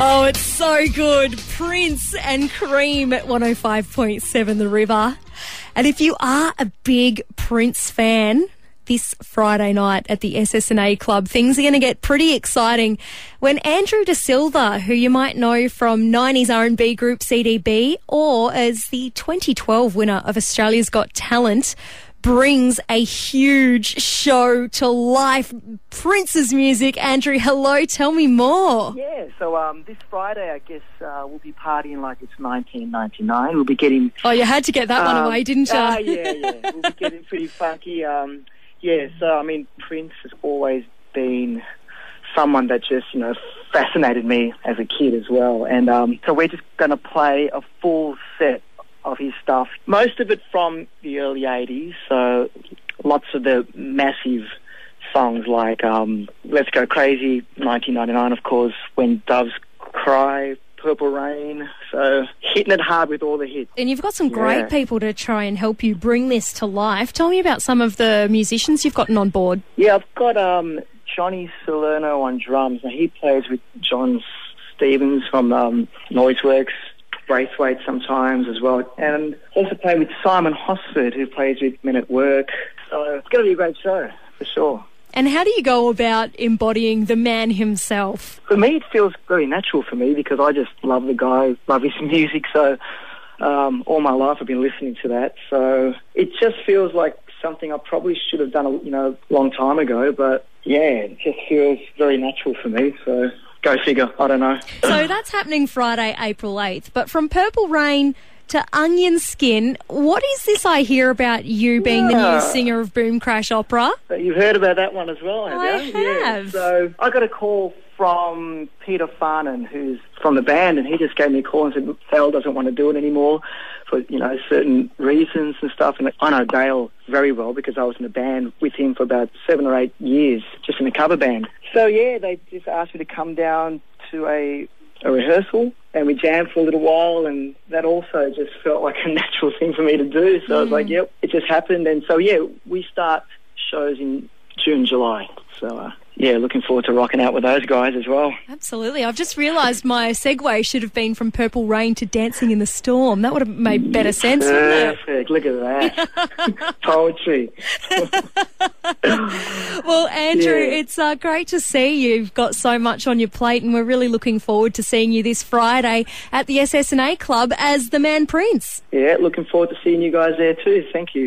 Oh, it's so good. Prince and Cream at 105.7 The River. And if you are a big Prince fan, this Friday night at the SSNA Club, things are going to get pretty exciting when Andrew De Silva, who you might know from 90s R&B group CDB or as the 2012 winner of Australia's Got Talent, brings a huge show to life. Prince's music. Andrew, hello, tell me more. Yeah, so this Friday, I guess, we'll be partying like it's 1999. We'll be getting... Oh, you had to get that one away, didn't you? Yeah. We'll be getting pretty funky. Yeah, so, I mean, Prince has always been someone that just, you know, fascinated me as a kid as well. And so we're just going to play a full set of his stuff, most of it from the early 80s, so lots of the massive songs like Let's Go Crazy, 1999, of course, When Doves Cry, Purple Rain, so hitting it hard with all the hits. And you've got some great people to try and help you bring this to life. Tell me about some of the musicians you've gotten on board. Yeah, I've got Johnny Salerno on drums. Now, he plays with John Stevens from Noiseworks, Braithwaite sometimes as well, and also play with Simon Hosford, who plays with Men at Work. So it's going to be a great show for sure. And how do you go about embodying the man himself? For me, it feels very natural for me because I just love the guy, love his music. So all my life I've been listening to that. So it just feels like something I probably should have done, a long time ago. But yeah, it just feels very natural for me. So. Go figure, I don't know. So that's happening Friday, April 8th. But from Purple Rain to Onion Skin, what is this I hear about you being the new singer of Boom Crash Opera? You've heard about that one as well, have you? I have. Yeah. So I got a call from Peter Farnan, who's from the band, and he just gave me a call and said, Dale doesn't want to do it anymore for, certain reasons and stuff. And I know Dale very well because I was in a band with him for about 7 or 8 years, just in a cover band. So, yeah, they just asked me to come down to a rehearsal, and we jammed for a little while, and that also just felt like a natural thing for me to do. So I was like, yep, it just happened. And so, yeah, we start shows in June, July. So, yeah, looking forward to rocking out with those guys as well. Absolutely. I've just realised my segue should have been from Purple Rain to Dancing in the Storm. That would have made better sense, wouldn't it? Perfect. Look at that. Poetry. Well, Andrew, it's great to see you. You've got so much on your plate, and we're really looking forward to seeing you this Friday at the SSNA Club as the Man Prince. Yeah, looking forward to seeing you guys there too. Thank you.